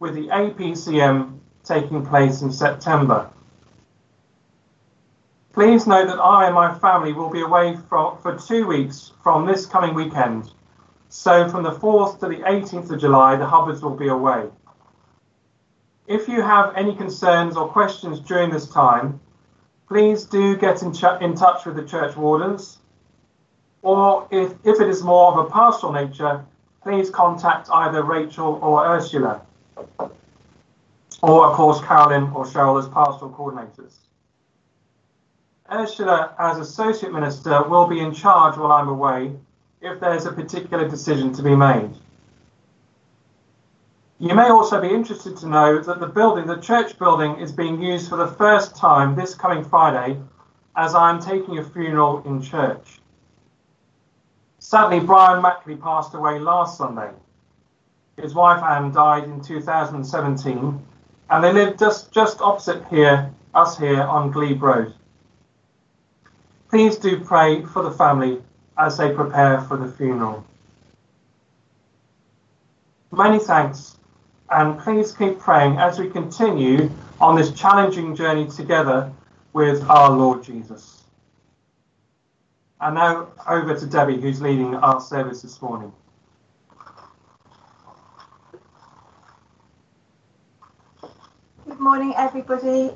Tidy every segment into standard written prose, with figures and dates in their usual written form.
with the APCM taking place in September. Please know that I and my family will be away for 2 weeks from this coming weekend. So from the 4th to the 18th of July, the Hubbards will be away. If you have any concerns or questions during this time, please do get in touch with the church wardens, or if it is more of a pastoral nature, please contact either Rachel or Ursula, or of course Carolyn or Cheryl as pastoral coordinators. Ursula, as associate minister, will be in charge while I'm away if there's a particular decision to be made. You may also be interested to know that the church building is being used for the first time this coming Friday, as I'm taking a funeral in church. Sadly, Brian Mackley passed away last Sunday. His wife Anne died in 2017, and they lived just opposite us here on Glebe Road. Please do pray for the family as they prepare for the funeral. Many thanks, and please keep praying as we continue on this challenging journey together with our Lord Jesus. And now over to Debbie, who's leading our service this morning. Good morning, everybody.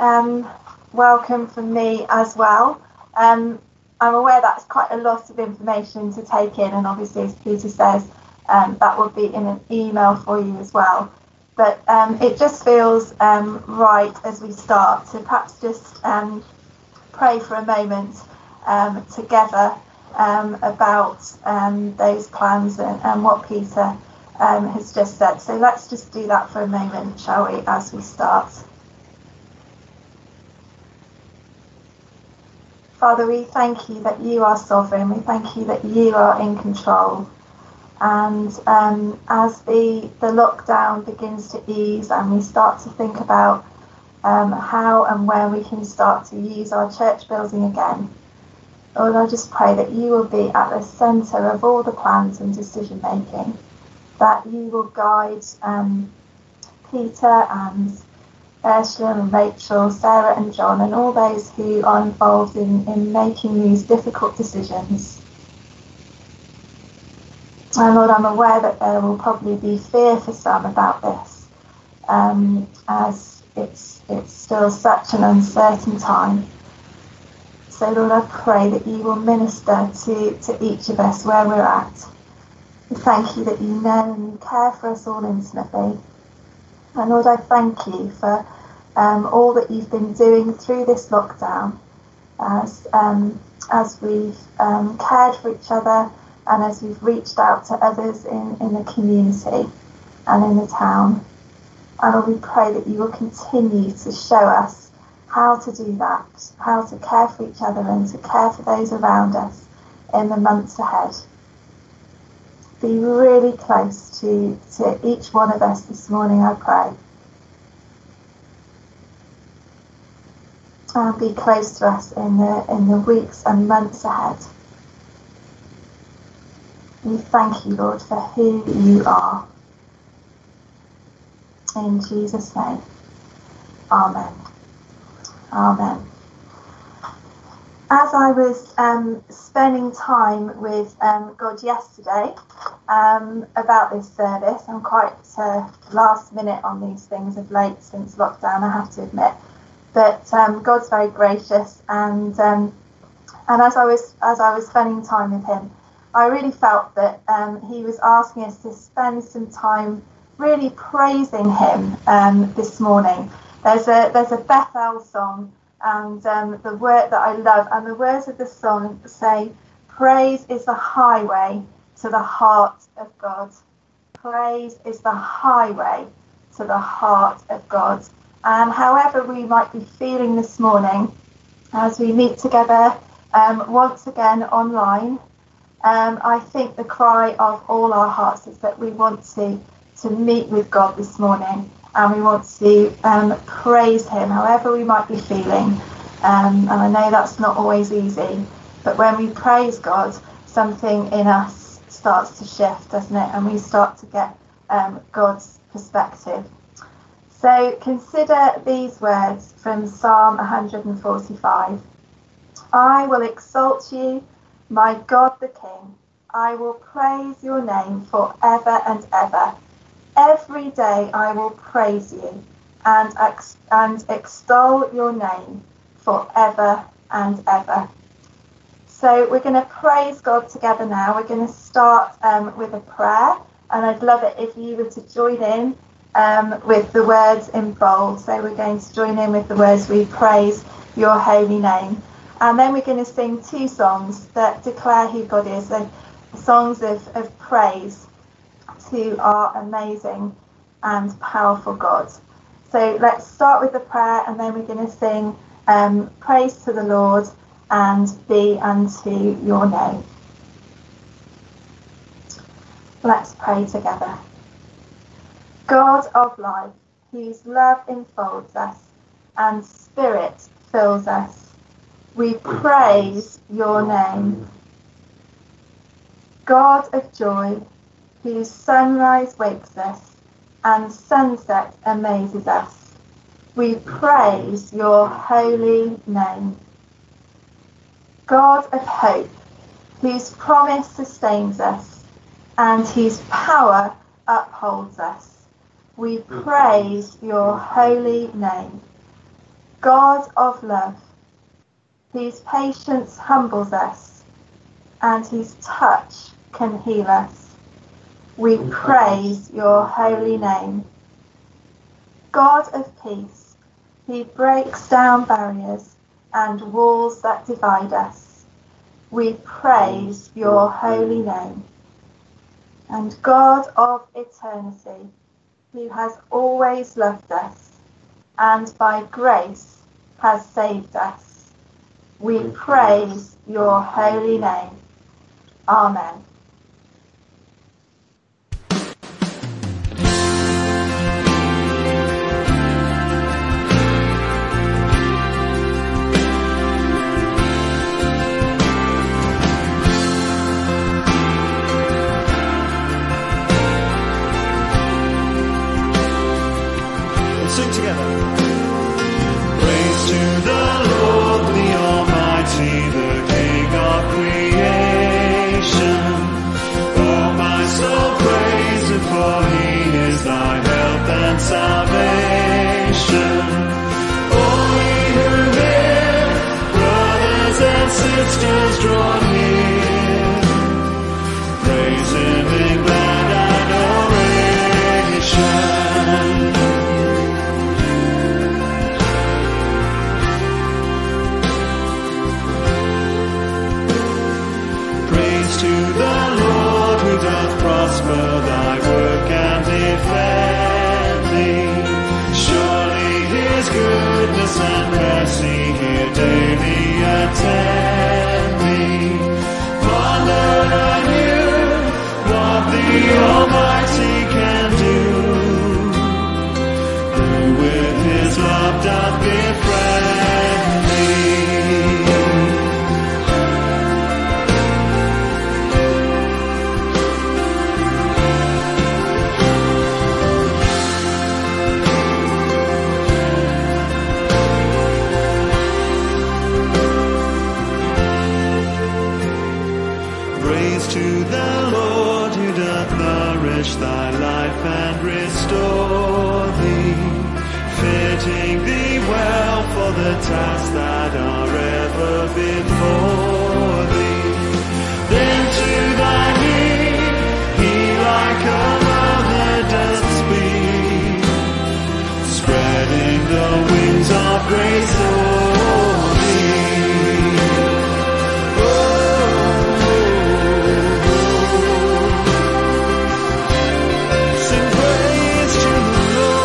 Welcome from me as well. I'm aware that's quite a lot of information to take in, and obviously, as Peter says, that will be in an email for you as well. But it just feels right as we start to perhaps just pray for a moment together about those plans and what Peter has just said. So let's just do that for a moment, shall we, as we start. Father, we thank you that you are sovereign. We thank you that you are in control. And as the lockdown begins to ease and we start to think about how and where we can start to use our church building again, Lord, I just pray that you will be at the centre of all the plans and decision making, that you will guide Peter and Ursula and Rachel, Sarah and John, and all those who are involved in making these difficult decisions. And Lord, I'm aware that there will probably be fear for some about this, as it's still such an uncertain time. So Lord, I pray that you will minister to each of us where we're at. We thank you that you know and you care for us all intimately. And Lord, I thank you for all that you've been doing through this lockdown, as we've cared for each other and as we've reached out to others in the community and in the town. And Lord, we pray that you will continue to show us how to do that, how to care for each other and to care for those around us in the months ahead. Be really close to each one of us this morning, I pray. And be close to us in the weeks and months ahead. We thank you, Lord, for who you are. In Jesus' name, amen. Amen. As I was spending time with God yesterday about this service, I'm quite last minute on these things of late since lockdown, I have to admit. But God's very gracious, and as I was spending time with Him, I really felt that He was asking us to spend some time really praising Him this morning. There's a Bethel song. And the word that I love, and the words of the song say, praise is the highway to the heart of God. Praise is the highway to the heart of God. And however we might be feeling this morning, as we meet together once again online, I think the cry of all our hearts is that we want to meet with God this morning. And we want to praise Him, however we might be feeling. And I know that's not always easy, but when we praise God, something in us starts to shift, doesn't it? And we start to get God's perspective. So consider these words from Psalm 145. I will exalt you, my God the King. I will praise your name forever and ever. Every day I will praise you and extol your name forever and ever. So we're going to praise God together now. We're going to start with a prayer, and I'd love it if you were to join in with the words in bold. So we're going to join in with the words, we praise your holy name. And then we're going to sing two songs that declare who God is, so songs of praise to our amazing and powerful God. So let's start with the prayer, and then we're going to sing praise to the Lord and be unto your name. Let's pray together. God of life, whose love enfolds us and spirit fills us, we praise your name. God of joy, whose sunrise wakes us and sunset amazes us, we praise your holy name. God of hope, whose promise sustains us and whose power upholds us, we praise your holy name. God of love, whose patience humbles us and whose touch can heal us, we praise your holy name. God of peace, who breaks down barriers and walls that divide us, we praise your holy name. And God of eternity, who has always loved us and by grace has saved us, we praise your holy name. Amen. Sisters draw near, praise him in glad adoration. Praise to the Lord who doth prosper thy work and defend thee. Surely his goodness and mercy here daily attend. The Almighty can do, who with his love doth befriend me. Praise to the Lord, nourish thy life and restore thee, fitting thee well for the tasks that are ever before thee. Then to thy need he like a mother doth speak, spreading the wings of grace o'er thee. Oh, sing praise to the Lord.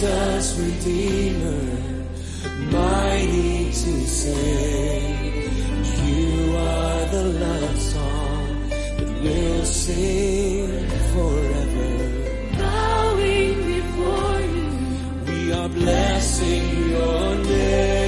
Jesus, Redeemer, mighty to save. You are the love song that we'll sing forever. Bowing before you, we are blessing your name.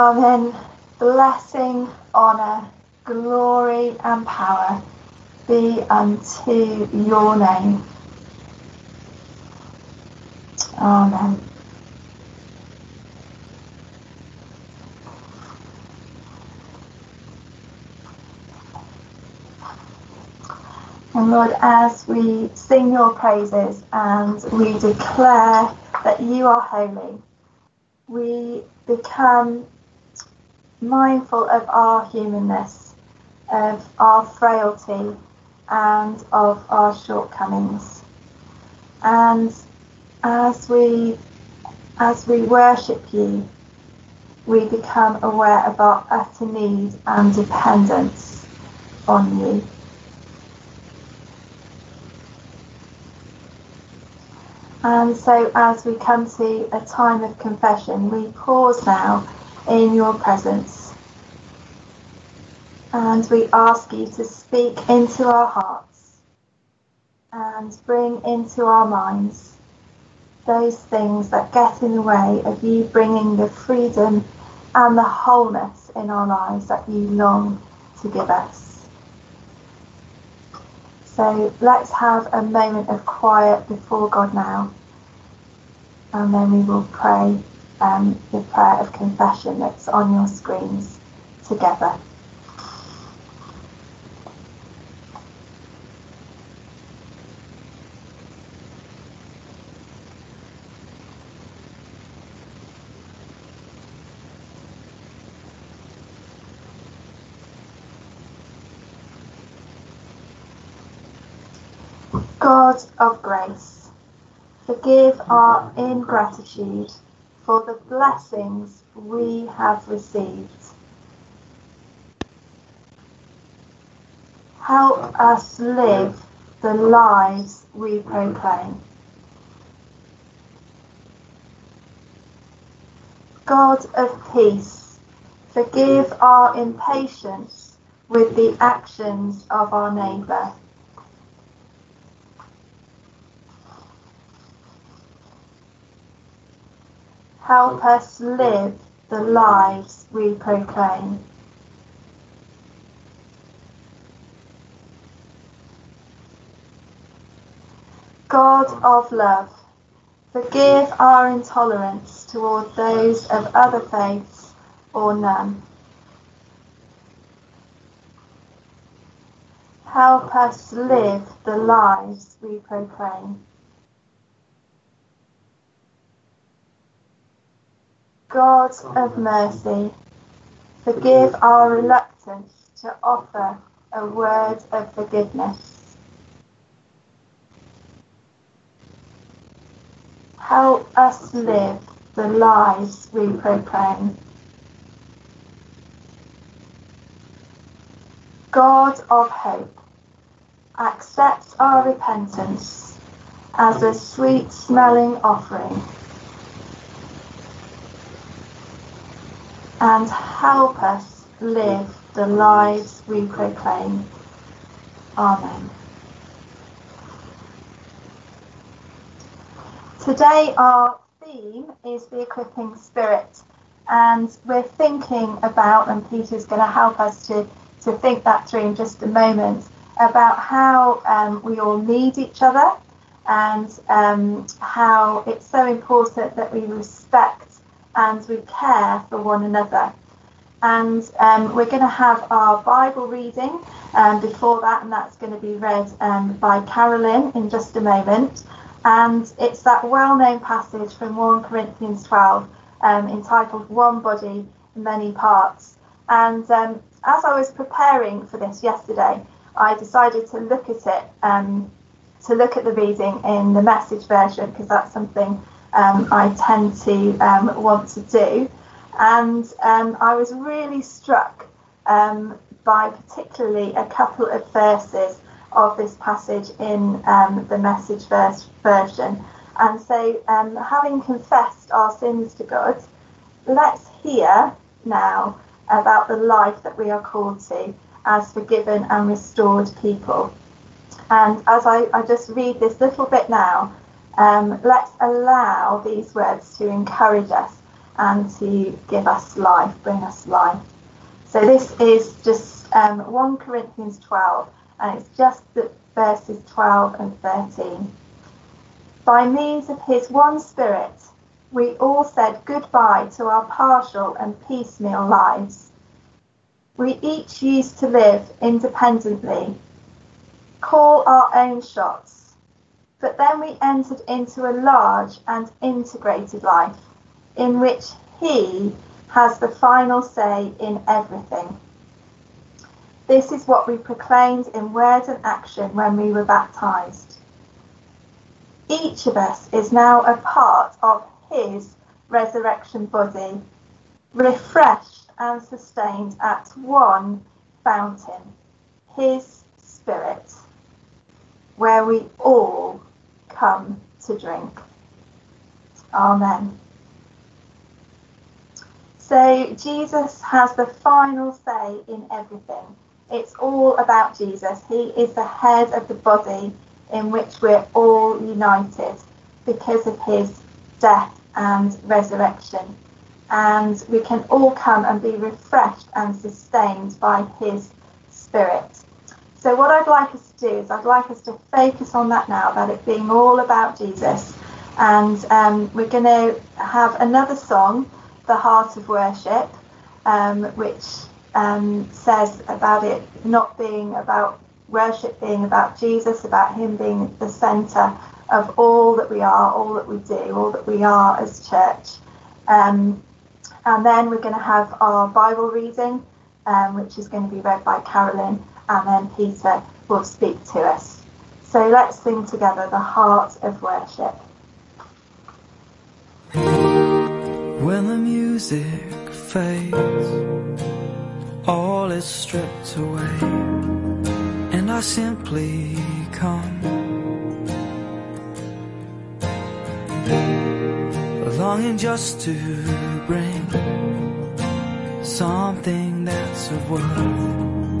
Amen. Blessing, honour, glory and power be unto your name. Amen. And Lord, as we sing your praises and we declare that you are holy, we become mindful of our humanness, of our frailty and of our shortcomings. And as we worship you, we become aware of our utter need and dependence on you. And so as we come to a time of confession, we pause now in your presence, and we ask you to speak into our hearts and bring into our minds those things that get in the way of you bringing the freedom and the wholeness in our lives that you long to give us. So let's have a moment of quiet before God now, and then we will pray the prayer of confession that's on your screens together. God of grace, forgive our ingratitude for the blessings we have received. Help us live the lies we proclaim. God of peace, forgive our impatience with the actions of our neighbour. Help us live the lives we proclaim. God of love, forgive our intolerance toward those of other faiths or none. Help us live the lives we proclaim. God of mercy, forgive our reluctance to offer a word of forgiveness. Help us live the lives we proclaim. God of hope, accept our repentance as a sweet-smelling offering, and help us live the lives we proclaim. Amen. Today our theme is the equipping spirit, and we're thinking about, and Peter's going to help us to think that through in just a moment, about how we all need each other, and how it's so important that we respect and we care for one another. And we're going to have our Bible reading before that, and that's going to be read by Carolyn in just a moment. And it's that well-known passage from 1 Corinthians 12 entitled One Body, Many Parts. And as I was preparing for this yesterday, I decided to look at it, to look at the reading in the Message version, because that's something I tend to want to do. And I was really struck by particularly a couple of verses of this passage in the Message version. And so, having confessed our sins to God, let's hear now about the life that we are called to as forgiven and restored people. And as I just read this little bit now, let's allow these words to encourage us and to give us life, bring us life. So this is just 1 Corinthians 12, and it's just the verses 12 and 13. By means of his one Spirit, we all said goodbye to our partial and piecemeal lives. We each used to live independently, call our own shots, but then we entered into a large and integrated life in which he has the final say in everything. This is what we proclaimed in word and action when we were baptized. Each of us is now a part of his resurrection body, refreshed and sustained at one fountain, his Spirit, where we all come to drink. Amen. So Jesus has the final say in everything. It's all about Jesus. He is the head of the body in which we're all united because of his death and resurrection. And we can all come and be refreshed and sustained by his Spirit. So what I'd like us to do is I'd like us to focus on that now, about it being all about Jesus. And we're going to have another song, The Heart of Worship, which says about it not being about worship, being about Jesus, about him being the centre of all that we are, all that we do, all that we are as church. And then we're going to have our Bible reading, which is going to be read by Carolyn, and then Peter will speak to us. So let's sing together The Heart of Worship. When the music fades, all is stripped away, and I I simply come, longing just to bring something that's of worth,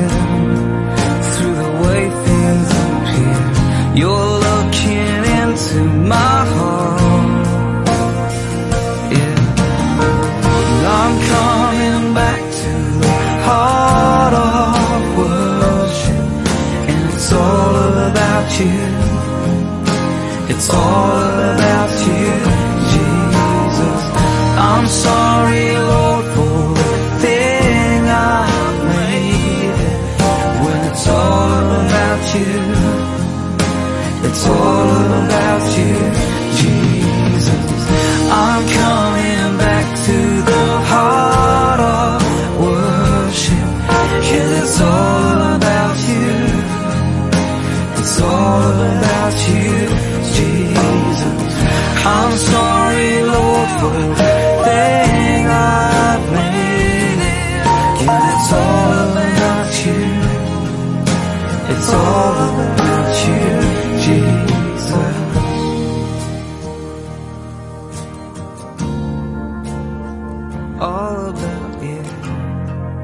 things appear. You're looking into my heart. Yeah. I'm coming back to the heart of worship, and it's all about you. It's all about you, Jesus. I'm sorry, Lord, for the thing I made it, when it's all about you. It's all about you, Jesus. I'm coming back to the heart of worship, 'cause it's all about you. It's all about you, Jesus. I'm sorry, Lord, for the thing I've made it, 'cause it's all about you. It's all about you, Jesus. All about you.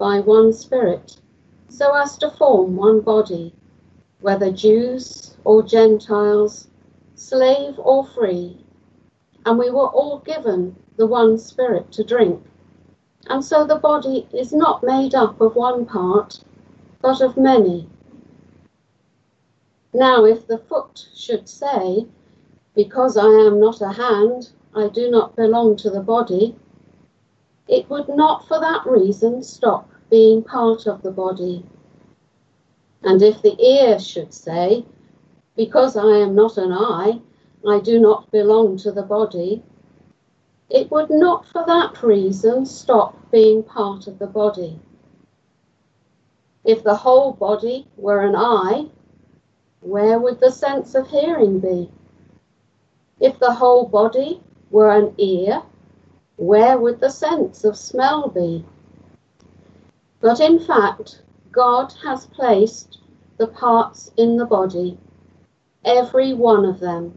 by one Spirit, so as to form one body, whether Jews or Gentiles, slave or free, and we were all given the one Spirit to drink. And so the body is not made up of one part, but of many. Now if the foot should say, because I am not a hand, I do not belong to the body, it would not for that reason stop being part of the body. And if the ear should say, because I am not an eye, I do not belong to the body, it would not for that reason stop being part of the body. If the whole body were an eye, where would the sense of hearing be? If the whole body were an ear, where would the sense of smell be? But in fact, God has placed the parts in the body, every one of them,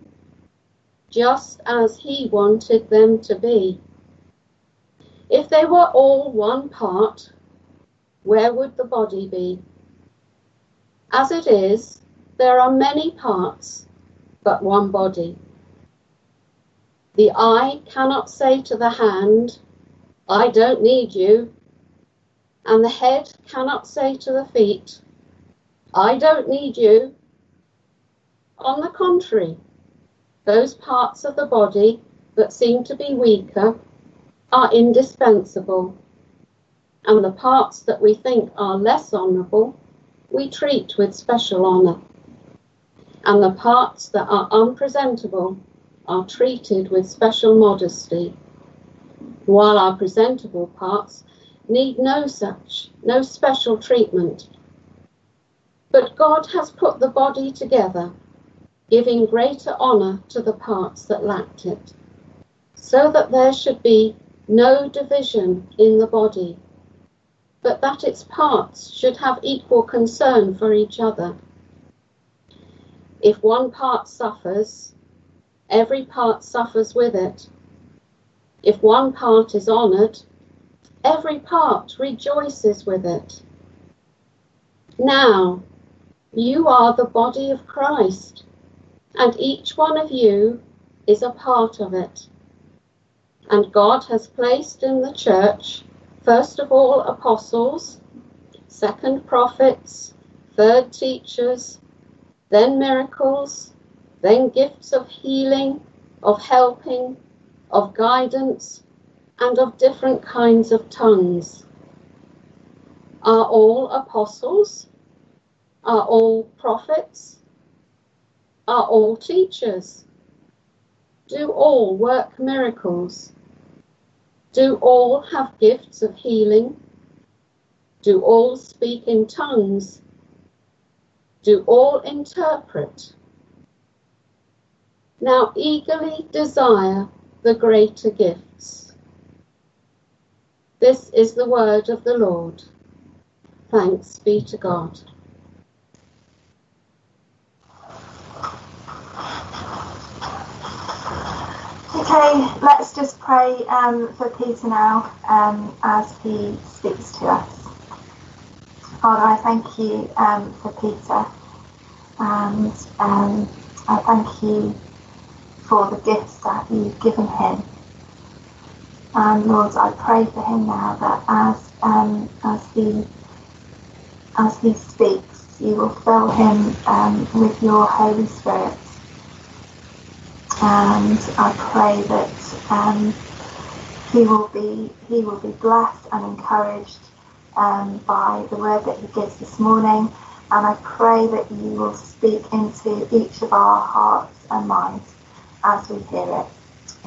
just as He wanted them to be. If they were all one part, where would the body be? As it is, there are many parts, but one body. The eye cannot say to the hand, I don't need you. And the head cannot say to the feet, I don't need you. On the contrary, those parts of the body that seem to be weaker are indispensable, and the parts that we think are less honourable we treat with special honour, and the parts that are unpresentable are treated with special modesty, while our presentable parts need no special treatment. But God has put the body together, giving greater honour to the parts that lacked it, so that there should be no division in the body, but that its parts should have equal concern for each other. If one part suffers, every part suffers with it. If one part is honoured, every part rejoices with it. Now, you are the body of Christ, and each one of you is a part of it. And God has placed in the church, first of all, apostles, second, prophets, third, teachers, then miracles, then gifts of healing, of helping, of guidance, and of different kinds of tongues. Are all apostles? Are all prophets? Are all teachers? Do all work miracles? Do all have gifts of healing? Do all speak in tongues? Do all interpret? Now eagerly desire the greater gifts. This is the word of the Lord. Thanks be to God. Okay, let's just pray for Peter now as he speaks to us. Father, I thank you for Peter, and I thank you for the gifts that you've given him. And Lord, I pray for him now that as he speaks, you will fill him with your Holy Spirit. And I pray that he will be blessed and encouraged by the word that he gives this morning. And I pray that you will speak into each of our hearts and minds as we hear it.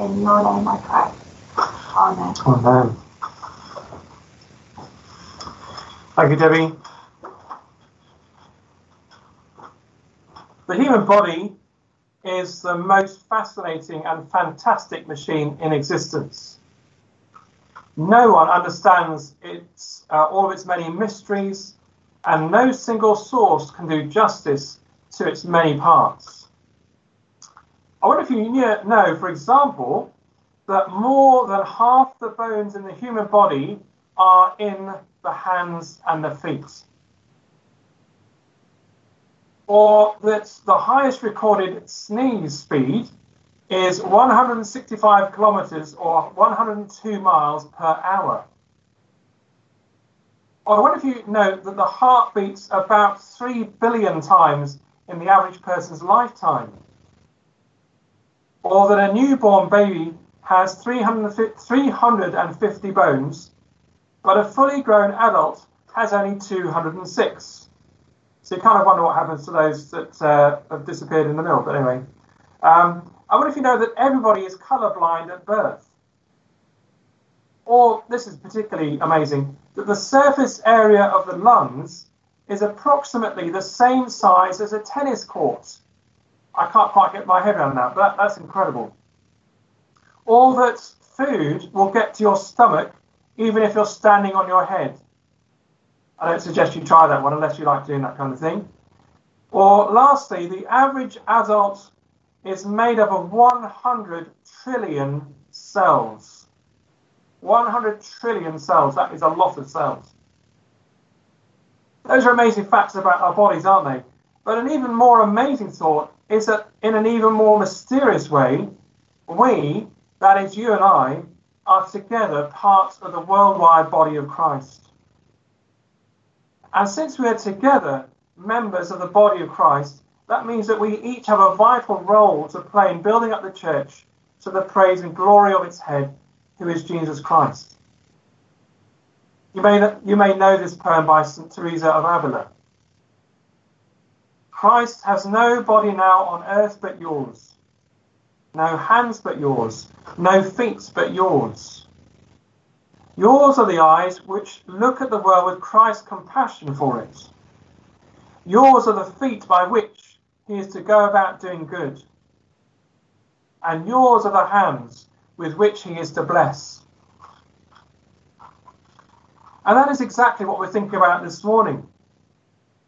In your name I pray. Amen. Amen. Thank you, Debbie. The human body is the most fascinating and fantastic machine in existence. No one understands all of its many mysteries, and no single source can do justice to its many parts. I wonder if you know, for example, that more than half the bones in the human body are in the hands and the feet. Or that the highest recorded sneeze speed is 165 kilometers or 102 miles per hour. I wonder if you know that the heart beats about 3 billion times in the average person's lifetime. Or that a newborn baby has 350 bones, but a fully grown adult has only 206. So you kind of wonder what happens to those that have disappeared in the middle. But anyway, I wonder if you know that everybody is colourblind at birth. Or, this is particularly amazing, that the surface area of the lungs is approximately the same size as a tennis court. I can't quite get my head around that, but that's incredible. Or that food will get to your stomach even if you're standing on your head. I don't suggest you try that one unless you like doing that kind of thing. Or lastly, the average adult is made up of 100 trillion cells. 100 trillion cells, that is a lot of cells. Those are amazing facts about our bodies, aren't they? But an even more amazing thought is that in an even more mysterious way, we, that is you and I, are together parts of the worldwide body of Christ. And since we are together members of the body of Christ, that means that we each have a vital role to play in building up the church to the praise and glory of its head, who is Jesus Christ. You may know this poem by St. Teresa of Avila. Christ has no body now on earth but yours, no hands but yours, no feet but yours. Yours are the eyes which look at the world with Christ's compassion for it. Yours are the feet by which he is to go about doing good. And yours are the hands with which he is to bless. And that is exactly what we're thinking about this morning.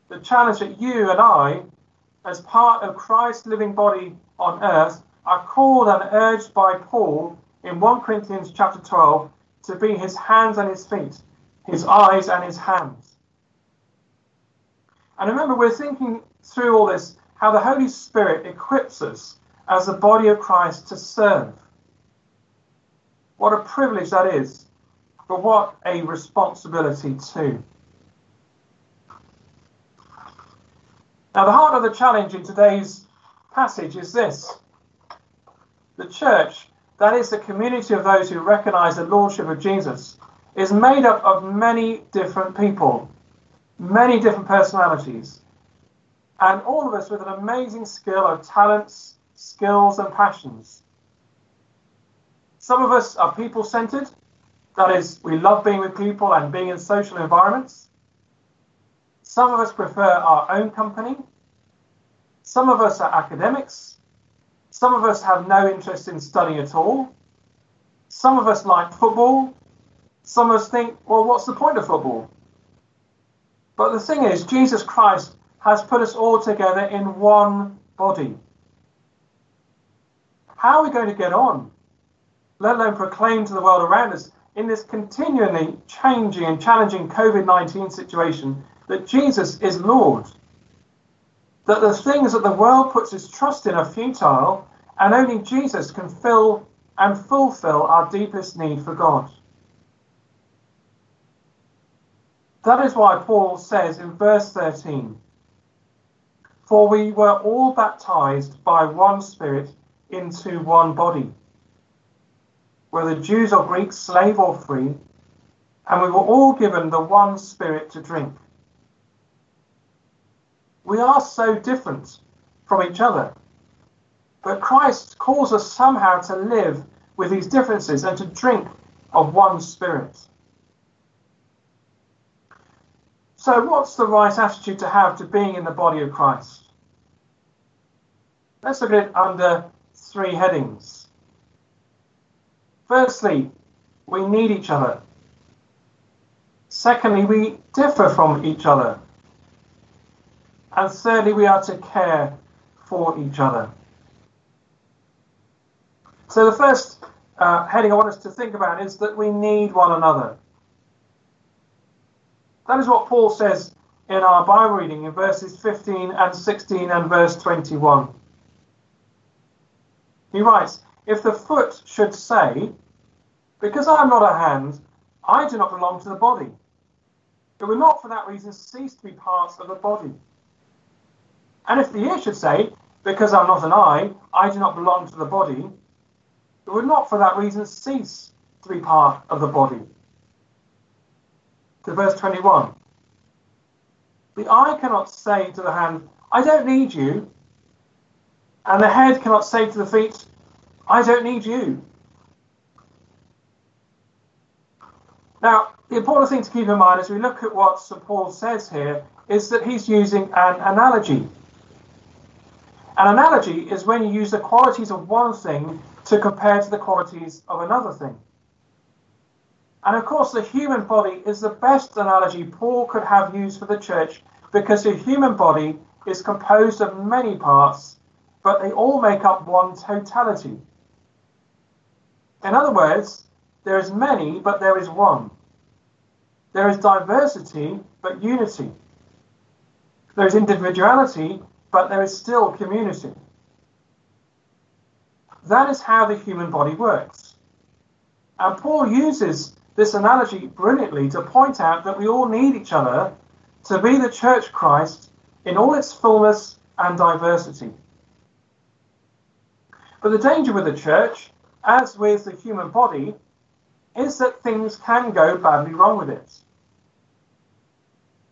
The challenge that you and I, as part of Christ's living body on earth, are called and urged by Paul in 1 Corinthians chapter 12, to be his hands and his feet, his eyes and his hands. And remember, we're thinking through all this, how the Holy Spirit equips us as the body of Christ to serve. What a privilege that is, but what a responsibility too. Now, the heart of the challenge in today's passage is this. The church, that is the community of those who recognise the Lordship of Jesus, is made up of many different people, many different personalities, and all of us with an amazing skill of talents, skills and passions. Some of us are people-centred, that is, we love being with people and being in social environments. Some of us prefer our own company. Some of us are academics. Some of us have no interest in studying at all. Some of us like football. Some of us think, well, what's the point of football? But the thing is, Jesus Christ has put us all together in one body. How are we going to get on, let alone proclaim to the world around us, in this continually changing and challenging COVID-19 situation, that Jesus is Lord? That the things that the world puts its trust in are futile, and only Jesus can fill and fulfill our deepest need for God. That is why Paul says in verse 13, "For we were all baptized by one Spirit into one body, whether Jews or Greeks, slave or free, and we were all given the one Spirit to drink." We are so different from each other, but Christ calls us somehow to live with these differences and to drink of one Spirit. So what's the right attitude to have to being in the body of Christ? Let's look at it under three headings. Firstly, we need each other. Secondly, we differ from each other. And thirdly, we are to care for each other. So the first heading I want us to think about is that we need one another. That is what Paul says in our Bible reading in verses 15 and 16 and verse 21. He writes, if the foot should say, because I am not a hand, I do not belong to the body, it would not for that reason cease to be parts of the body. And if the ear should say, because I am not an eye, I do not belong to the body, it would not for that reason cease to be part of the body. To verse 21. The eye cannot say to the hand, I don't need you. And the head cannot say to the feet, I don't need you. Now, the important thing to keep in mind as we look at what St. Paul says here is that he's using an analogy. An analogy is when you use the qualities of one thing to compare to the qualities of another thing. And of course, the human body is the best analogy Paul could have used for the church, because the human body is composed of many parts, but they all make up one totality. In other words, there is many, but there is one. There is diversity, but unity. There is individuality, but there is still community. That is how the human body works. And Paul uses this analogy brilliantly to point out that we all need each other to be the Church Christ in all its fullness and diversity. But the danger with the church, as with the human body, is that things can go badly wrong with it.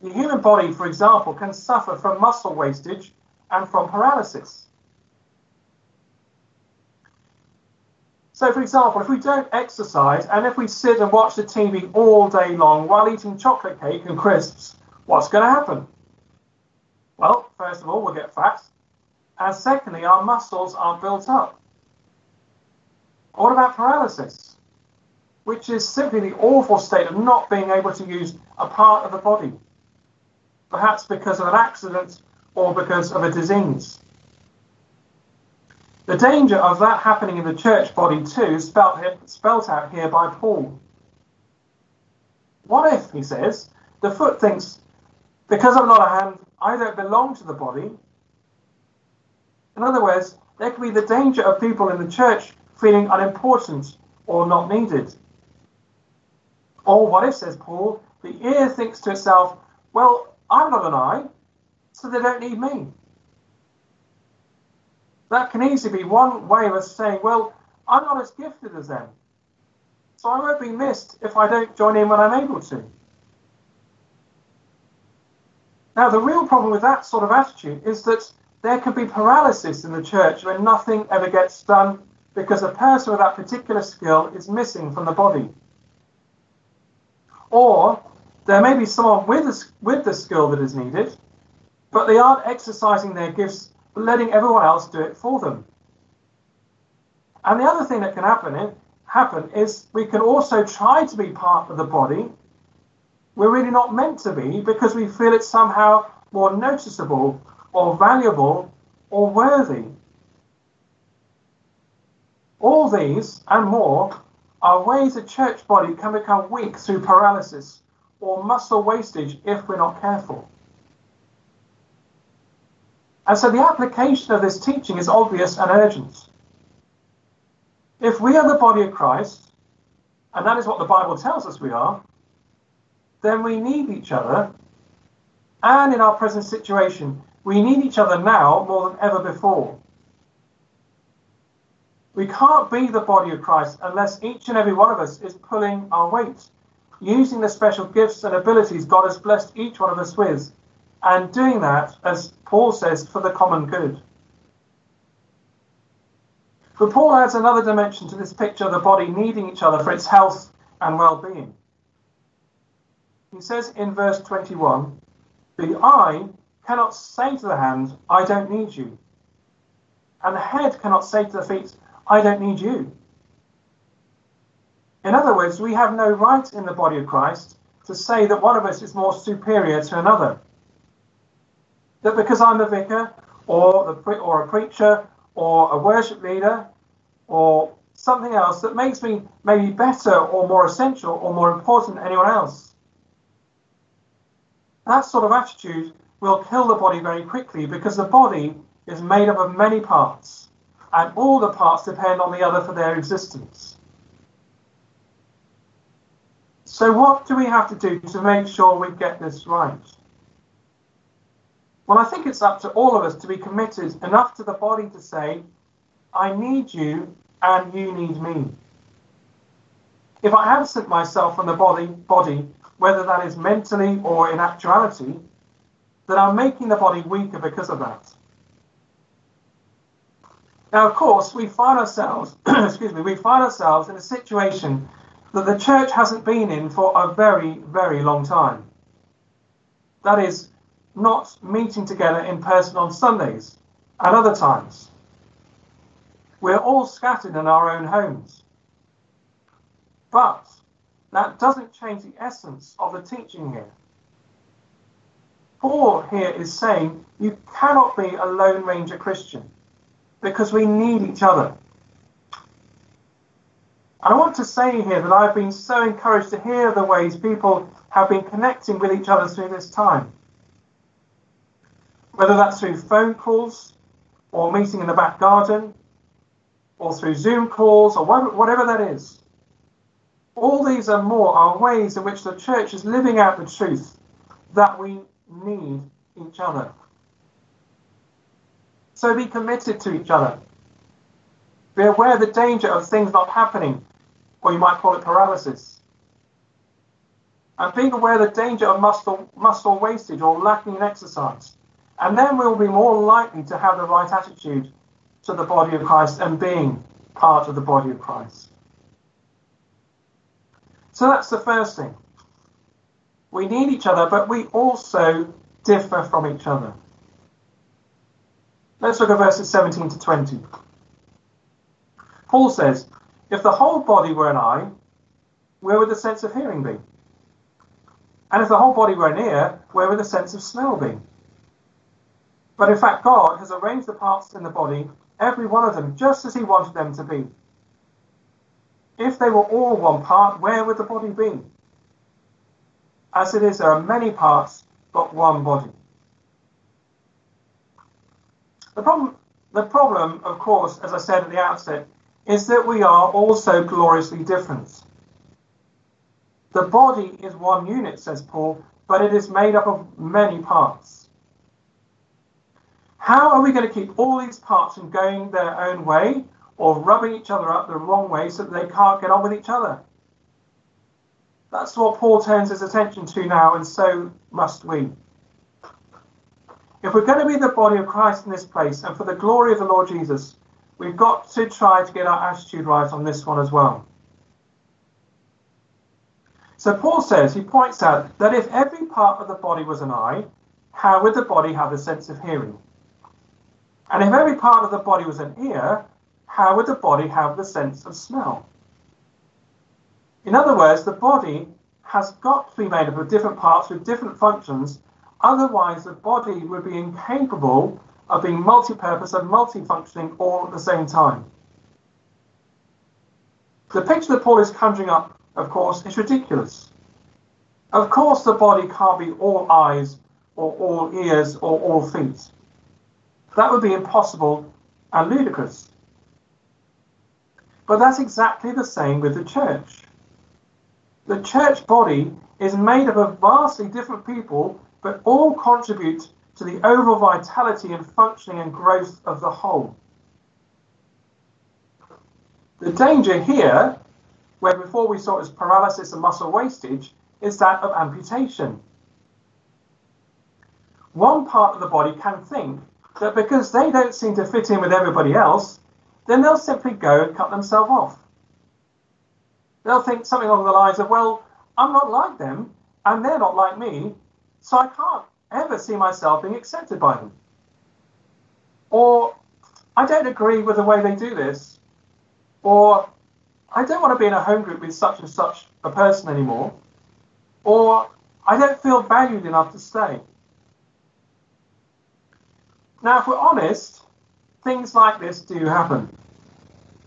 The human body, for example, can suffer from muscle wastage and from paralysis. So, for example, if we don't exercise and if we sit and watch the TV all day long while eating chocolate cake and crisps, what's going to happen? Well, first of all, we'll get fat. And secondly, our muscles are built up. What about paralysis? Which is simply the awful state of not being able to use a part of the body, perhaps because of an accident or because of a disease. The danger of that happening in the church body too is spelt out here by Paul. What if, he says, the foot thinks, because I'm not a hand, I don't belong to the body? In other words, there could be the danger of people in the church feeling unimportant or not needed. Or what if, says Paul, the ear thinks to itself, well, I'm not an eye, so they don't need me. That can easily be one way of us saying, well, I'm not as gifted as them, so I won't be missed if I don't join in when I'm able to. Now, the real problem with that sort of attitude is that there can be paralysis in the church when nothing ever gets done because a person with that particular skill is missing from the body. Or there may be someone with the skill that is needed, but they aren't exercising their gifts, but letting everyone else do it for them. And the other thing that can happen is we can also try to be part of the body. We're really not meant to be because we feel it's somehow more noticeable or valuable, or worthy. All these and more are ways a church body can become weak through paralysis or muscle wastage if we're not careful. And so the application of this teaching is obvious and urgent. If we are the body of Christ, and that is what the Bible tells us we are, then we need each other, and in our present situation, we need each other now more than ever before. We can't be the body of Christ unless each and every one of us is pulling our weight, using the special gifts and abilities God has blessed each one of us with, and doing that, as Paul says, for the common good. But Paul adds another dimension to this picture of the body needing each other for its health and well-being. He says in verse 21, the eye cannot say to the hand, I don't need you. And the head cannot say to the feet, I don't need you. In other words, we have no right in the body of Christ to say that one of us is more superior to another. That because I'm the vicar, or a preacher, or a worship leader, or something else that makes me maybe better, or more essential, or more important than anyone else. That sort of attitude will kill the body very quickly, because the body is made up of many parts, and all the parts depend on the other for their existence. So what do we have to do to make sure we get this right? Well, I think it's up to all of us to be committed enough to the body to say, I need you and you need me. If I absent myself from the body, whether that is mentally or in actuality, then I'm making the body weaker because of that. Now, of course, we find ourselves, in a situation that the church hasn't been in for a very, very long time. That is, not meeting together in person on Sundays and other times. We're all scattered in our own homes. But that doesn't change the essence of the teaching here. Paul here is saying you cannot be a Lone Ranger Christian, because we need each other. And I want to say here that I've been so encouraged to hear the ways people have been connecting with each other through this time. Whether that's through phone calls, or meeting in the back garden, or through Zoom calls, or whatever that is. All these and more are ways in which the church is living out the truth that we need each other. So be committed to each other. Be aware of the danger of things not happening, or you might call it paralysis. And being aware of the danger of muscle wastage or lacking in exercise. And then we'll be more likely to have the right attitude to the body of Christ and being part of the body of Christ. So that's the first thing. We need each other, but we also differ from each other. Let's look at verses 17 to 20. Paul says, if the whole body were an eye, where would the sense of hearing be? And if the whole body were an ear, where would the sense of smell be? But in fact, God has arranged the parts in the body, every one of them, just as he wanted them to be. If they were all one part, where would the body be? As it is, there are many parts, but one body. The problem, of course, as I said at the outset, is that we are also gloriously different. The body is one unit, says Paul, but it is made up of many parts. How are we going to keep all these parts from going their own way or rubbing each other up the wrong way so that they can't get on with each other? That's what Paul turns his attention to now, and so must we. If we're going to be the body of Christ in this place and for the glory of the Lord Jesus, we've got to try to get our attitude right on this one as well. So Paul says, he points out that if every part of the body was an eye, how would the body have the sense of hearing? And if every part of the body was an ear, how would the body have the sense of smell? In other words, the body has got to be made up of different parts with different functions. Otherwise, the body would be incapable of being multi-purpose and multi-functioning all at the same time. The picture that Paul is conjuring up, of course, is ridiculous. Of course, the body can't be all eyes or all ears or all feet. That would be impossible and ludicrous. But that's exactly the same with the church. The church body is made up of vastly different people, but all contribute to the overall vitality and functioning and growth of the whole. The danger here, where before we saw it as paralysis and muscle wastage, is that of amputation. One part of the body can think that because they don't seem to fit in with everybody else, then they'll simply go and cut themselves off. They'll think something along the lines of, well, I'm not like them, and they're not like me, so I can't ever see myself being accepted by them. Or, I don't agree with the way they do this. Or, I don't want to be in a home group with such and such a person anymore. Or, I don't feel valued enough to stay. Now, if we're honest, things like this do happen,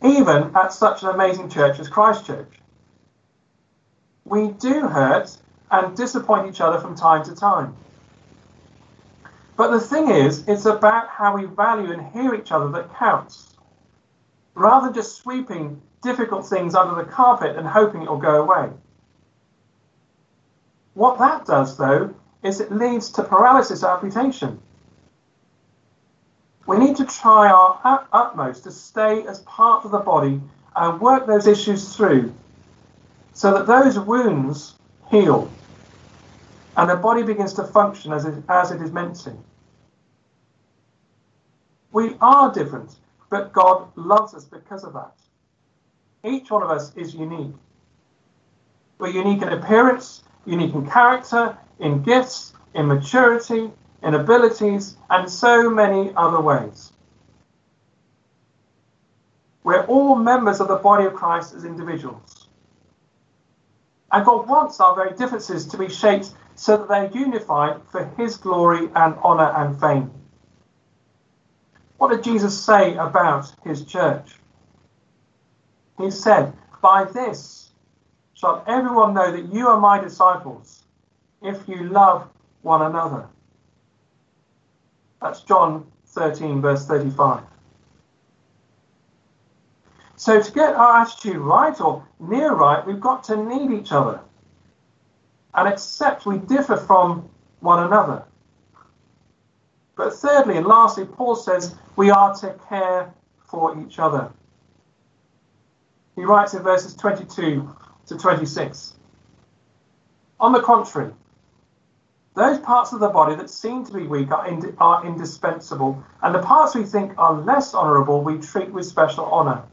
even at such an amazing church as Christchurch. We do hurt and disappoint each other from time to time. But the thing is, it's about how we value and hear each other that counts. Rather than just sweeping difficult things under the carpet and hoping it will go away. What that does, though, is it leads to paralysis of application. We need to try our utmost to stay as part of the body and work those issues through so that those wounds heal and the body begins to function as it is meant to. We are different, but God loves us because of that. Each one of us is unique. We're unique in appearance, unique in character, in gifts, in maturity, in abilities, and so many other ways. We're all members of the body of Christ as individuals. And God wants our very differences to be shaped so that they're unified for his glory and honour and fame. What did Jesus say about his church? He said, "By this shall everyone know that you are my disciples, if you love one another." That's John 13, verse 35. So to get our attitude right or near right, we've got to need each other and accept we differ from one another. But thirdly and lastly, Paul says we are to care for each other. He writes in verses 22 to 26. On the contrary, those parts of the body that seem to be weak are indispensable, and the parts we think are less honourable we treat with special honour.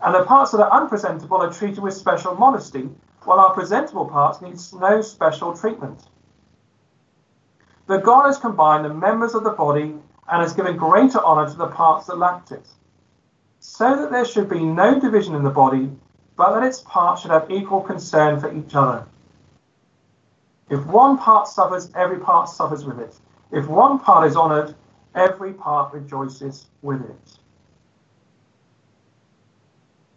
And the parts that are unpresentable are treated with special modesty, while our presentable parts need no special treatment. But God has combined the members of the body and has given greater honour to the parts that lacked it, so that there should be no division in the body, but that its parts should have equal concern for each other. If one part suffers, every part suffers with it. If one part is honoured, every part rejoices with it.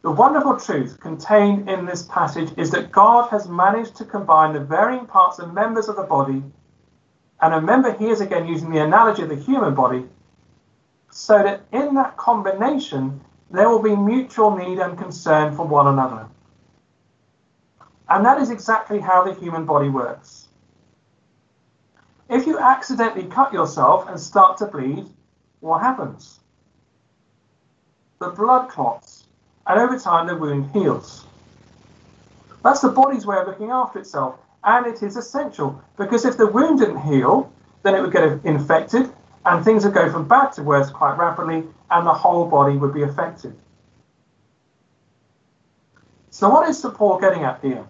The wonderful truth contained in this passage is that God has managed to combine the varying parts and members of the body, and remember he is again using the analogy of the human body, so that in that combination there will be mutual need and concern for one another. And that is exactly how the human body works. If you accidentally cut yourself and start to bleed, what happens? The blood clots, and over time the wound heals. That's the body's way of looking after itself, and it is essential, because if the wound didn't heal, then it would get infected, and things would go from bad to worse quite rapidly, and the whole body would be affected. So what is Paul getting at here?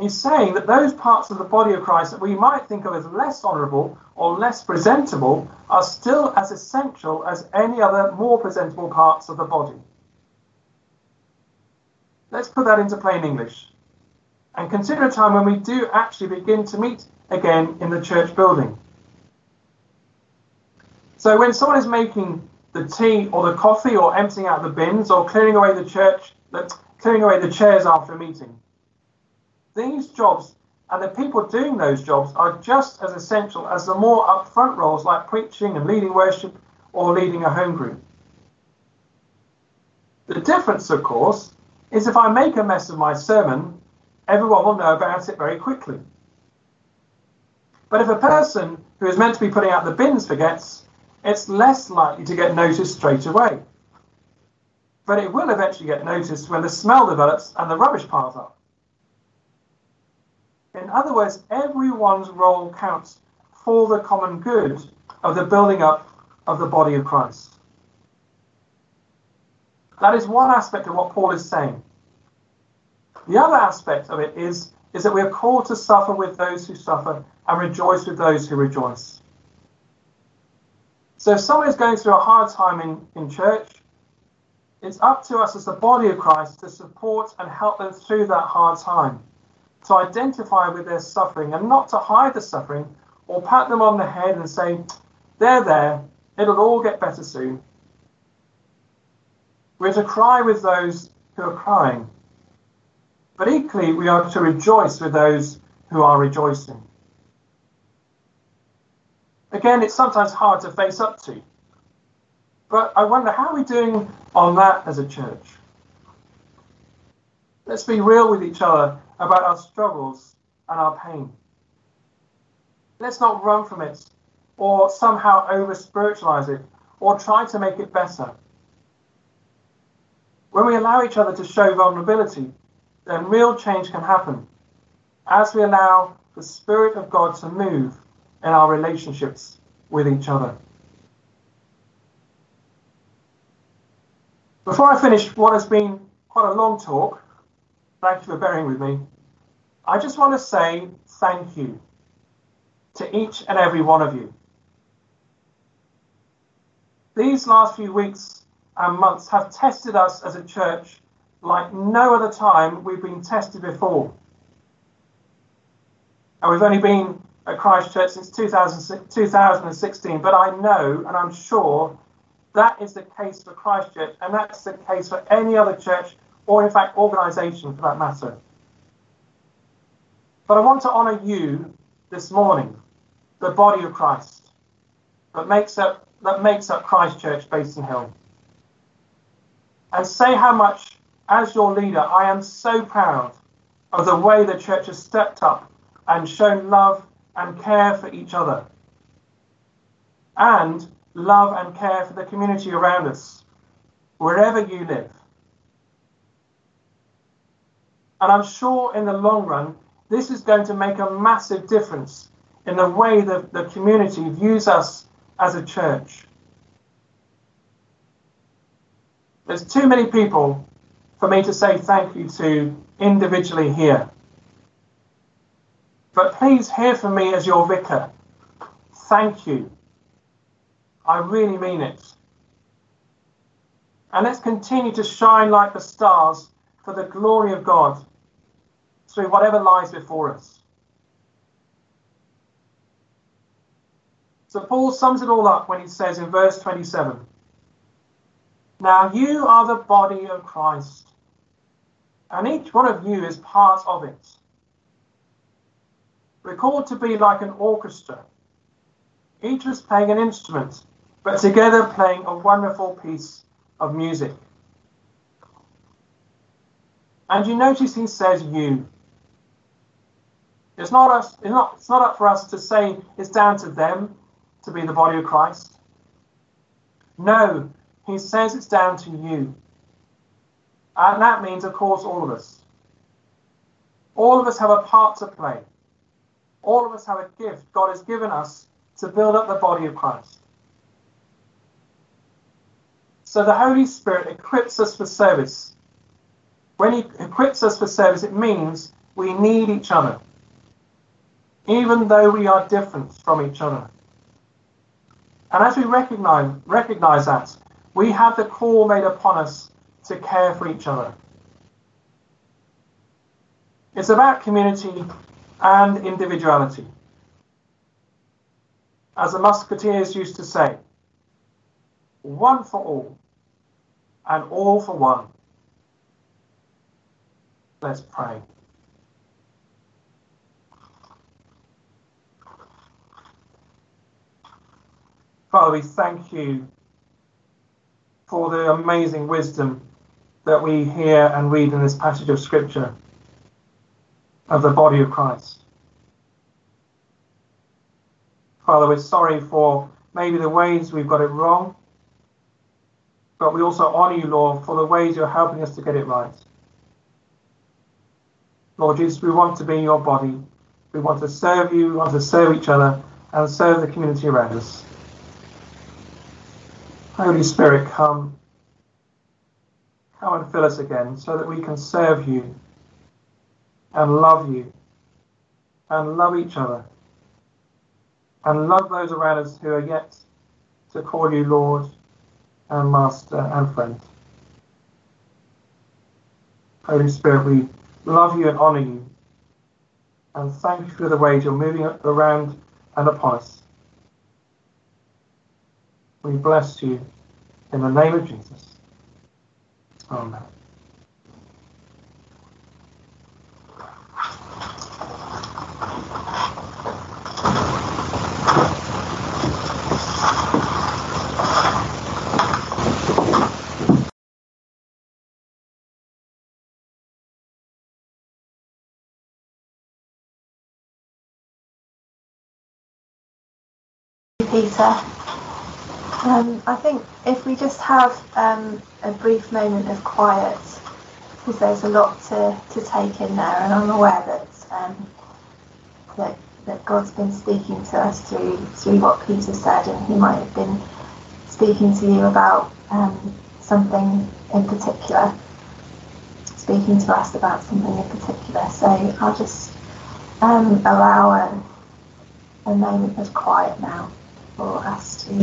He's saying that those parts of the body of Christ that we might think of as less honourable or less presentable are still as essential as any other more presentable parts of the body. Let's put that into plain English and consider a time when we do actually begin to meet again in the church building. So when someone is making the tea or the coffee or emptying out the bins or clearing away the chairs after a meeting, these jobs and the people doing those jobs are just as essential as the more upfront roles like preaching and leading worship or leading a home group. The difference, of course, is if I make a mess of my sermon, everyone will know about it very quickly. But if a person who is meant to be putting out the bins forgets, it's less likely to get noticed straight away. But it will eventually get noticed when the smell develops and the rubbish piles up. In other words, everyone's role counts for the common good of the building up of the body of Christ. That is one aspect of what Paul is saying. The other aspect of it is that we are called to suffer with those who suffer and rejoice with those who rejoice. So if someone is going through a hard time in church, it's up to us as the body of Christ to support and help them through that hard time, to identify with their suffering and not to hide the suffering or pat them on the head and say, "They're there, it'll all get better soon." We're to cry with those who are crying, but equally we are to rejoice with those who are rejoicing. again, it's sometimes hard to face up to. But I wonder, how are we doing on that as a church? Let's be real with each other about our struggles and our pain. Let's not run from it or somehow over-spiritualize it or try to make it better. When we allow each other to show vulnerability, then real change can happen as we allow the Spirit of God to move in our relationships with each other. Before I finish what has been quite a long talk, thank you for bearing with me, I just want to say thank you to each and every one of you. These last few weeks and months have tested us as a church like no other time we've been tested before. And we've only been at Christchurch since 2016, but I know and I'm sure that is the case for Christchurch, and that's the case for any other church, or in fact organisation for that matter. But I want to honour you this morning, the body of Christ that makes up Christchurch Basin Hill, and say how much, as your leader, I am so proud of the way the church has stepped up and shown love and care for each other, and love and care for the community around us, wherever you live. And I'm sure in the long run, this is going to make a massive difference in the way that the community views us as a church. There's too many people for me to say thank you to individually here. But please hear from me as your vicar. Thank you. I really mean it. And let's continue to shine like the stars for the glory of God through whatever lies before us. So Paul sums it all up when he says in verse 27, "Now you are the body of Christ, and each one of you is part of it." We're called to be like an orchestra, each of us playing an instrument, but together playing a wonderful piece of music. And you notice he says you. It's not up for us to say it's down to them to be the body of Christ. No, he says it's down to you. And that means, of course, all of us. All of us have a part to play. All of us have a gift God has given us to build up the body of Christ. So the Holy Spirit equips us for service. When he equips us for service, it means we need each other, even though we are different from each other. And as we recognize that, we have the call made upon us to care for each other. It's about community and individuality. As the musketeers used to say, one for all and all for one. Let's pray. Father, we thank you for the amazing wisdom that we hear and read in this passage of Scripture of the body of Christ. Father, we're sorry for maybe the ways we've got it wrong, but we also honour you, Lord, for the ways you're helping us to get it right. Lord Jesus, we want to be your body. We want to serve you, we want to serve each other, and serve the community around us. Holy Spirit, come and fill us again so that we can serve you, and love each other, and love those around us who are yet to call you Lord and Master and Friend. Holy Spirit, we love you and honour you, and thank you for the ways you're moving around and upon us. We bless you in the name of Jesus. Amen. Peter. I think if we just have a brief moment of quiet, because there's a lot to take in there, and I'm aware that that God's been speaking to us through what Peter said, and he might have been speaking to you about something in particular, speaking to us about something in particular. So I'll just allow a moment of quiet now for us to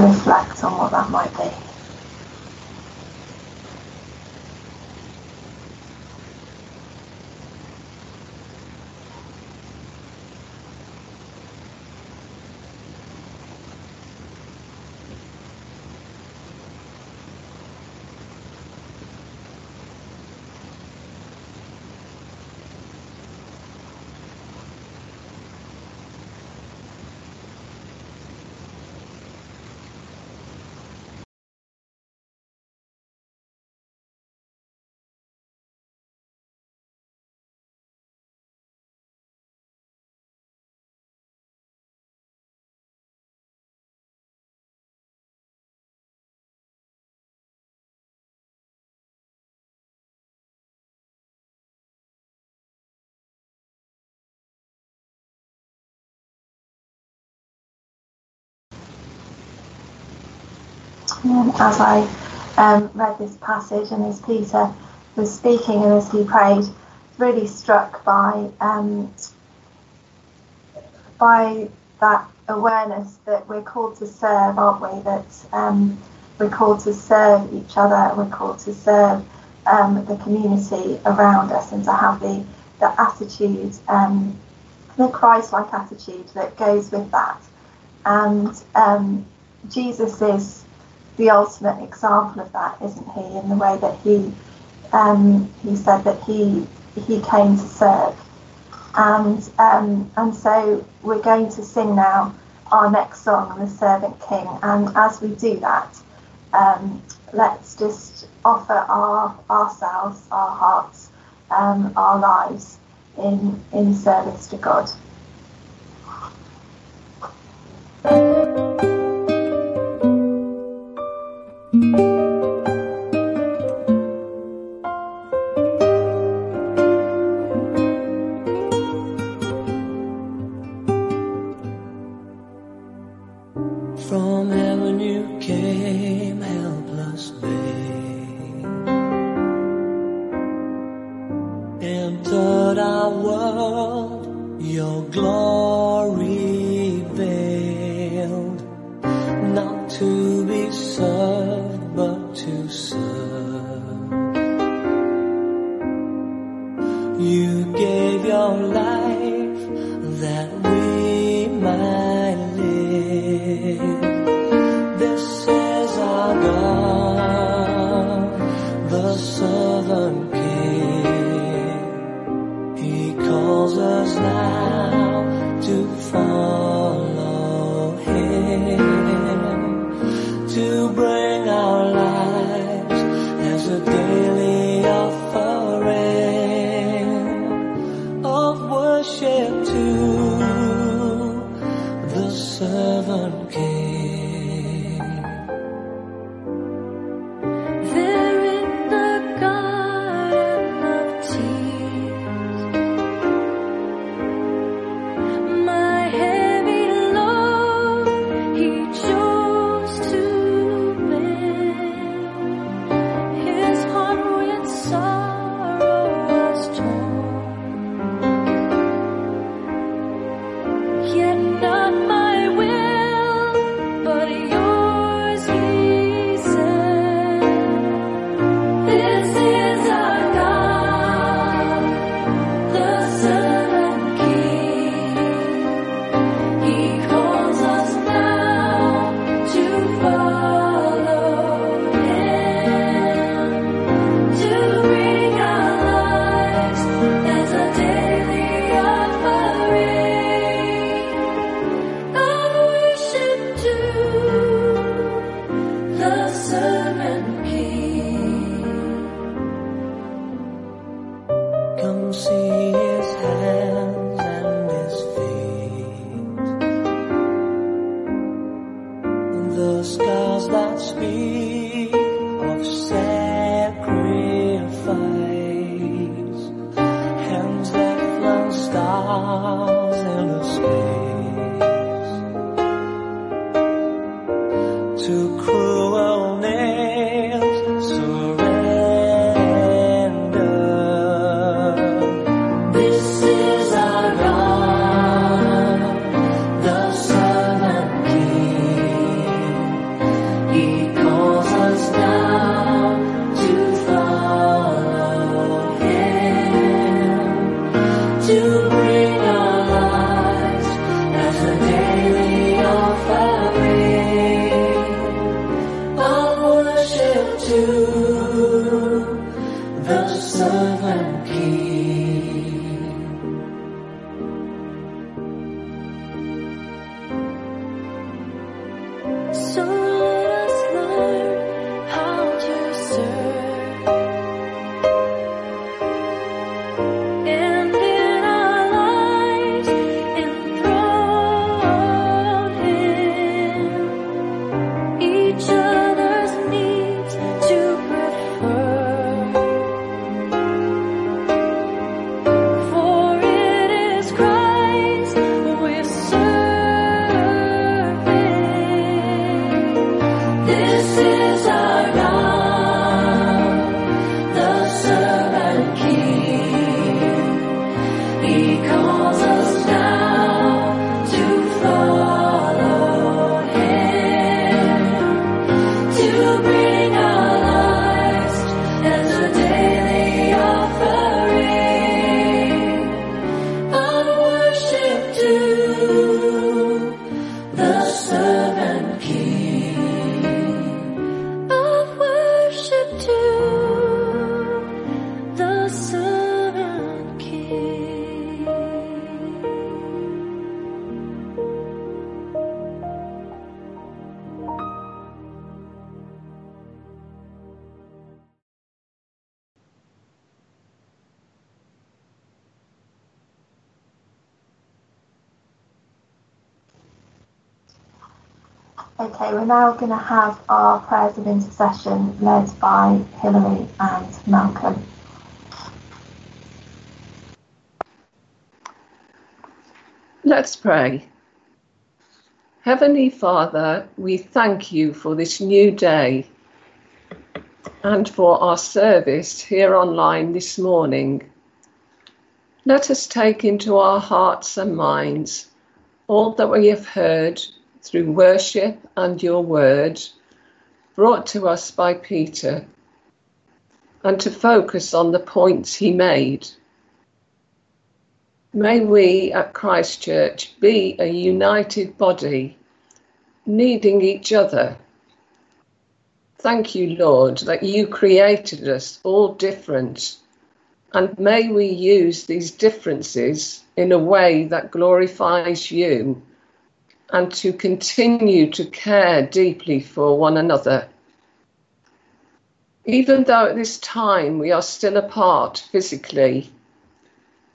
reflect on what that might be. As I read this passage, and as Peter was speaking and as he prayed, really struck by that awareness that we're called to serve, aren't we? That we're called to serve each other, we're called to serve the community around us, and to have the attitude, the Christ-like attitude that goes with that. And Jesus is the ultimate example of that, isn't he? In the way that he said that he came to serve, and so we're going to sing now our next song, The Servant King. And as we do that, let's just offer ourselves, our hearts, our lives in service to God. To bring our lives the scars that speak of sacrifice, hands that flung stars into space, to cruel nails surrendered. This is our God, the Servant King. He calls us now to follow Him, to bring our lives as a daily offering of worship to the Servant King. So let us learn how to serve, and in our lives enthrone Him, each other's needs to prefer, for it is Christ we're serving. This is our God, the Servant King. He calls us now to follow Him, to bring our lives as a daily offering of worship to the Servant King, of worship to the Servant King. Okay, we're now going to have our prayers of intercession led by Hilary and Malcolm. Let's pray. Heavenly Father, we thank you for this new day and for our service here online this morning. Let us take into our hearts and minds all that we have heard through worship and your word brought to us by Peter, and to focus on the points he made. May we at Christchurch be a united body, needing each other. Thank you, Lord, that you created us all different, and may we use these differences in a way that glorifies you, and to continue to care deeply for one another. Even though at this time we are still apart physically,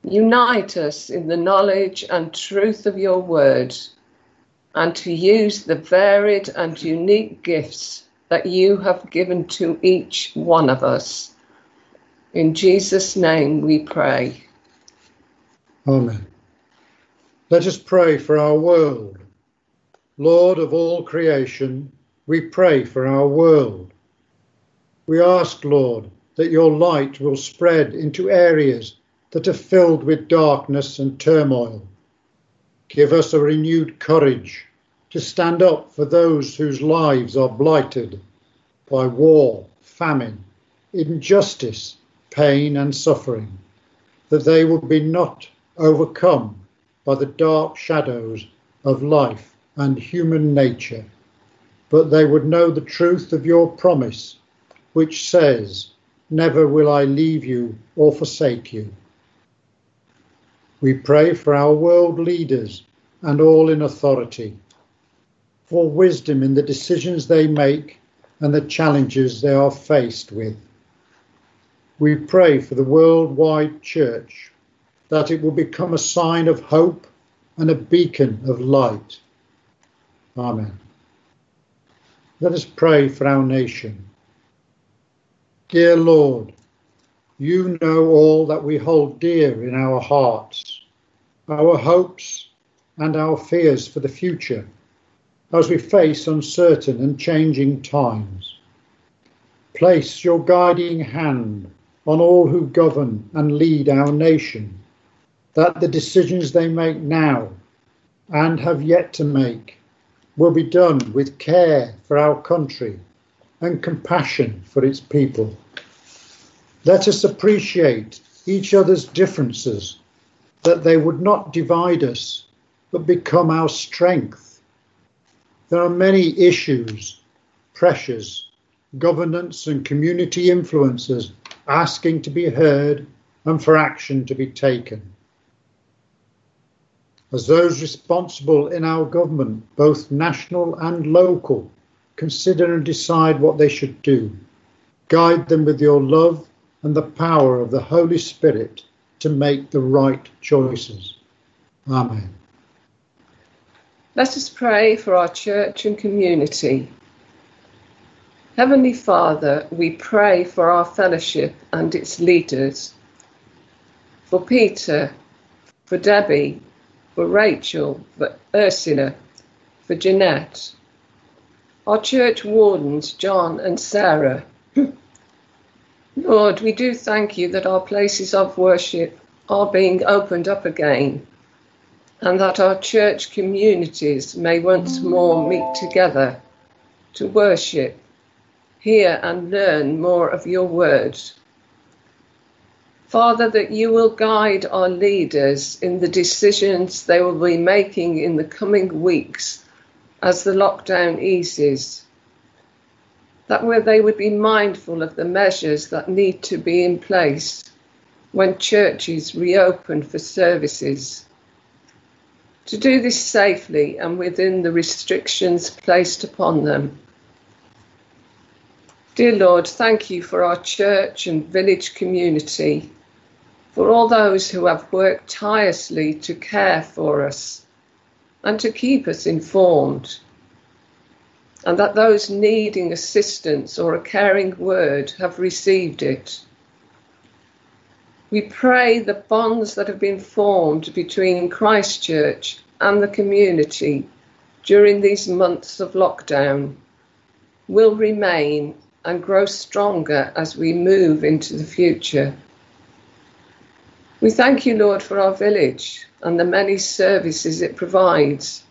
unite us in the knowledge and truth of your word, and to use the varied and unique gifts that you have given to each one of us. In Jesus' name we pray. Amen. Let us pray for our world. Lord of all creation, we pray for our world. We ask, Lord, that your light will spread into areas that are filled with darkness and turmoil. Give us a renewed courage to stand up for those whose lives are blighted by war, famine, injustice, pain and suffering, that they will be not overcome by the dark shadows of life and human nature, but they would know the truth of your promise, which says, "Never will I leave you or forsake you." We pray for our world leaders and all in authority, for wisdom in the decisions they make and the challenges they are faced with. We pray for the worldwide church, that it will become a sign of hope and a beacon of light. Amen. Let us pray for our nation. Dear Lord, you know all that we hold dear in our hearts, our hopes and our fears for the future, as we face uncertain and changing times. Place your guiding hand on all who govern and lead our nation, that the decisions they make now and have yet to make will be done with care for our country and compassion for its people. Let us appreciate each other's differences, that they would not divide us, but become our strength. There are many issues, pressures, governance and community influences asking to be heard and for action to be taken. As those responsible in our government, both national and local, consider and decide what they should do, guide them with your love and the power of the Holy Spirit to make the right choices. Amen. Let us pray for our church and community. Heavenly Father, we pray for our fellowship and its leaders, for Peter, for Debbie, for Rachel, for Ursula, for Jeanette, our church wardens, John and Sarah. Lord, we do thank you that our places of worship are being opened up again, and that our church communities may once more meet together to worship, hear and learn more of your word. Father, that you will guide our leaders in the decisions they will be making in the coming weeks as the lockdown eases, that where they would be mindful of the measures that need to be in place when churches reopen for services, to do this safely and within the restrictions placed upon them. Dear Lord, thank you for our church and village community, for all those who have worked tirelessly to care for us and to keep us informed, and that those needing assistance or a caring word have received it. We pray the bonds that have been formed between Christchurch and the community during these months of lockdown will remain and grow stronger as we move into the future. We thank you, Lord, for our village and the many services it provides.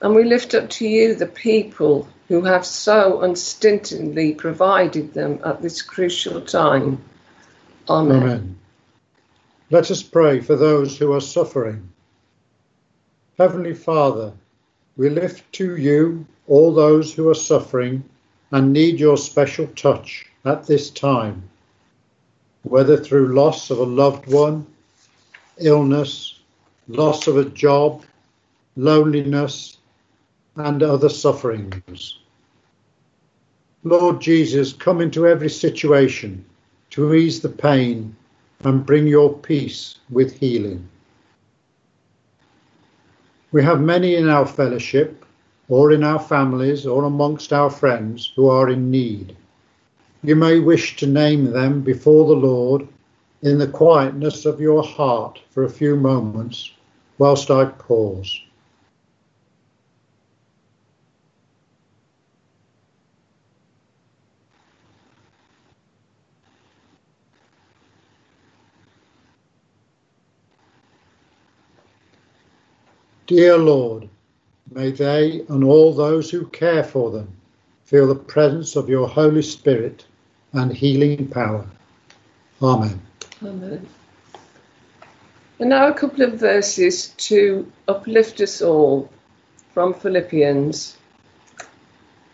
And we lift up to you the people who have so unstintingly provided them at this crucial time. Amen. Amen. Let us pray for those who are suffering. Heavenly Father, we lift to you all those who are suffering and need your special touch at this time, whether through loss of a loved one, illness, loss of a job, loneliness, and other sufferings. Lord Jesus, come into every situation to ease the pain and bring your peace with healing. We have many in our fellowship, or in our families, or amongst our friends who are in need. You may wish to name them before the Lord in the quietness of your heart for a few moments whilst I pause. Dear Lord, may they and all those who care for them feel the presence of your Holy Spirit and healing power. Amen. Amen. And now a couple of verses to uplift us all from Philippians.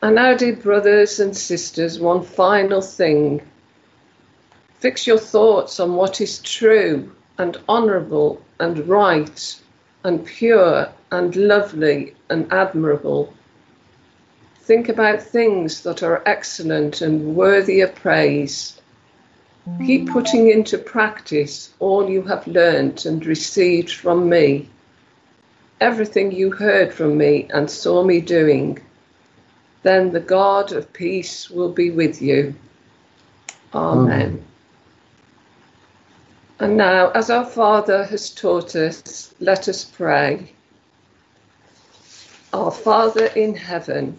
And now, dear brothers and sisters, one final thing. Fix your thoughts on what is true and honourable and right and pure and lovely and admirable. Think about things that are excellent and worthy of praise. Keep putting into practice all you have learnt and received from me, everything you heard from me and saw me doing, then the God of peace will be with you. Amen. And now, as our Father has taught us, let us pray. Our Father in heaven,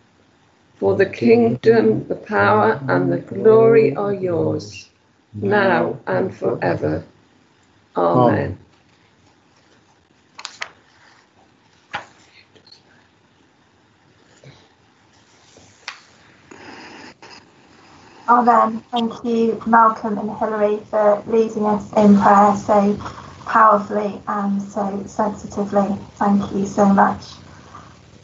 For the kingdom, the power, and the glory are yours, now and forever. Amen. Amen. Thank you, Malcolm and Hilary, for leading us in prayer so powerfully and so sensitively. Thank you so much.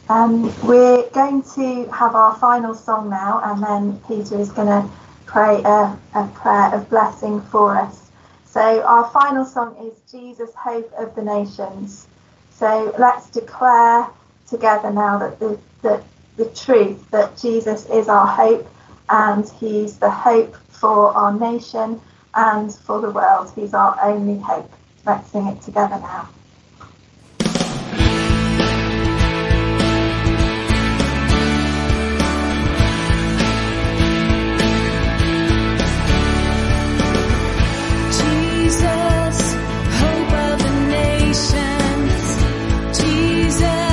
We're going to have our final song now, and then Peter is going to pray a prayer of blessing for us. So our final song is Jesus, Hope of the Nations. So let's declare together now that the truth that Jesus is our hope, and he's the hope for our nation and for the world. He's our only hope. Let's sing it together now. Jesus, hope of the nations, Jesus.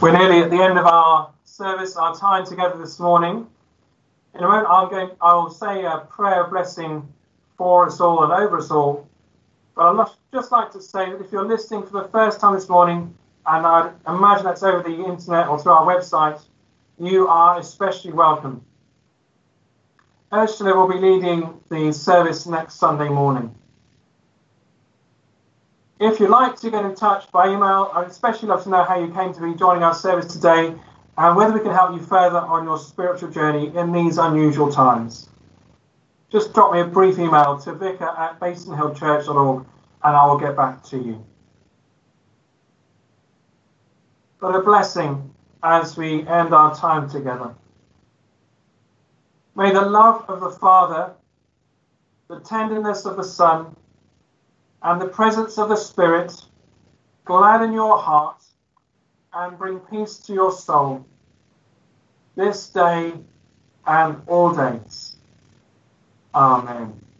We're nearly at the end of our service, our time together this morning. In a moment, I'll say a prayer blessing for us all and over us all. But I'd just like to say that if you're listening for the first time this morning, and I'd imagine that's over the internet or through our website, you are especially welcome. Ursula will be leading the service next Sunday morning. If you'd like to get in touch by email, I'd especially love to know how you came to be joining our service today and whether we can help you further on your spiritual journey in these unusual times. Just drop me a brief email to vicar@basinhillchurch.org and I will get back to you. But a blessing as we end our time together. May the love of the Father, the tenderness of the Son, and the presence of the Spirit gladden your heart and bring peace to your soul this day and all days. Amen.